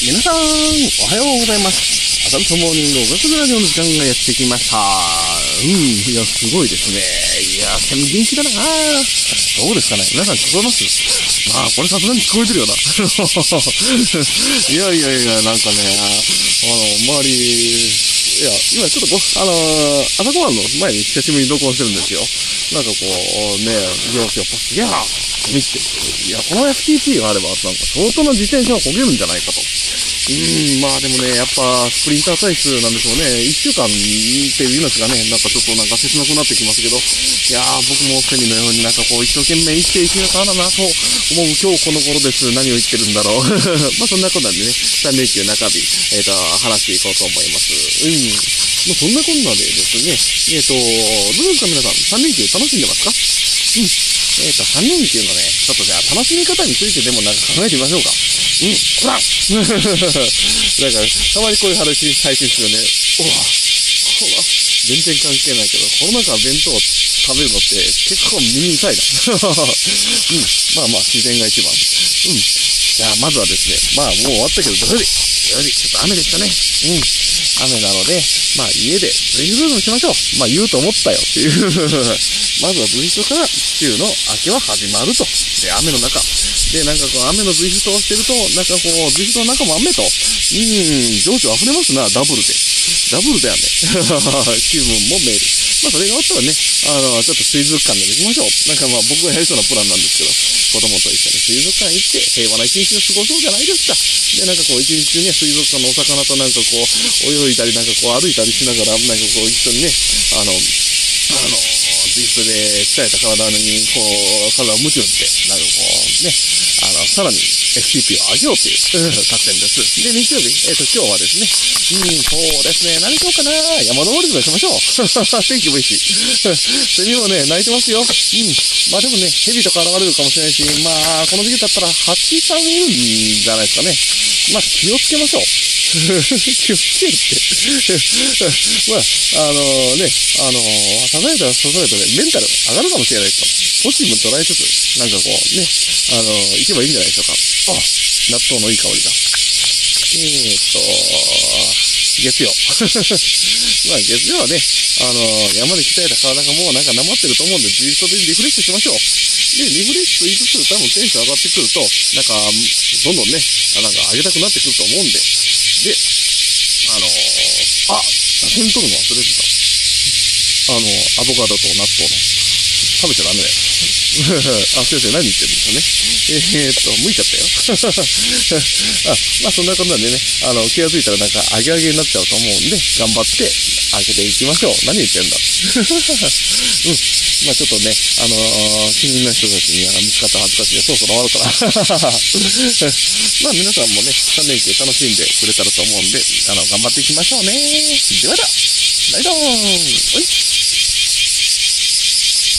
皆さん、おはようございます。アダムトモーニング音楽ラジオの時間がやってきました。いや、すごいですね。いや、セミ元気だな。どうですかね。皆さん聞こえます？まあ、これさすがに聞こえてるよな。いや、なんかね、周り、いや、今ちょっと朝ごはんの前に久しぶりに録音してるんですよ。なんかこう、ね、上司をパス、いやー、見て、いや、この FTP があれば、なんか相当な自転車は焦げるんじゃないかと。まあでもね、やっぱスプリンター体質なんでしょうね。1週間っていう命がね、なんかちょっとなんか切なくなってきますけど、いやー、僕もセミのようになんかこう、一生懸命生きていけるかなと思う今日この頃です。何を言ってるんだろう。まあそんなことなんでね、3連休中日、話していこうと思います。まあ、そんなこんなでですね、どうですか皆さん、3連休楽しんでますか？3連休のね、ちょっとじゃあ楽しみ方についてでもなんか考えてみましょうか。こらなんか、たまにこういう話配信するよね。うわ、全然関係ないけど、コロナ禍弁当を食べるのって結構耳痛いな。まあ、自然が一番。じゃあまずはですね、まあもう終わったけど、土曜日、ちょっと雨でしたね。雨なので、まあ家でブリーフルームしましょう。まあ言うと思ったよっていう。まずはブリーフから週の明けは始まると。で、雨の中。で、なんかこう雨のブリーフをしてると、なんかこうブリーフの中も雨と。情緒溢れますな、ダブルで雨。気分もメール。まあそれが終わったらね、ちょっと水族館でも行きましょう。なんかまあ僕がやりそうなプランなんですけど、子供と一緒に水族館行って平和な一日を過ごそうじゃないですか。で、なんかこう一日中ね、水族館のお魚となんかこう泳いだりなんかこう歩いたりしながら、なんかこう一緒にね、自室で鍛えた体にこう、体をムチ打って、なんかこうね、さらに FTP を上げようという作戦です。で、日曜日、今日はですね、そうですね、何しようかな、山登りでもしましょう。天気もいいし。セミもね、鳴いてますよ。まあでもね、ヘビとか現れるかもしれないし、まあ、この時期だったら蜂さんいるんじゃないですかね。まあ、気をつけましょう。気をつけるって。まあ、支えたらメンタル上がるかもしれないですと。ポジティブ捉えつつ、なんかこうね、いけばいいんじゃないでしょうか。あ、納豆のいい香りだ。月曜。まあ、月曜はね、山で鍛えた体がもうなんかなまってると思うんで、自分でリフレッシュしましょう。で、リフレッシュしつつ、多分テンション上がってくると、なんか、どんどんね、なんか上げたくなってくると思うんで。で、写真撮るの忘れてた。アボカドと納豆の。食べちゃダメだよ。あ、先生何言ってるんですかね。向いちゃったよ。まあそんなことなんでね、気がついたらなんかアゲアゲになっちゃうと思うんで、頑張って開けていきましょう。何言ってんだ。まあちょっとね、近隣の人たちに見つかったはずだし、そろそろ終わるから。まあ皆さんもね、3連休楽しんでくれたらと思うんで、頑張っていきましょうね。ではでは、ライドーン。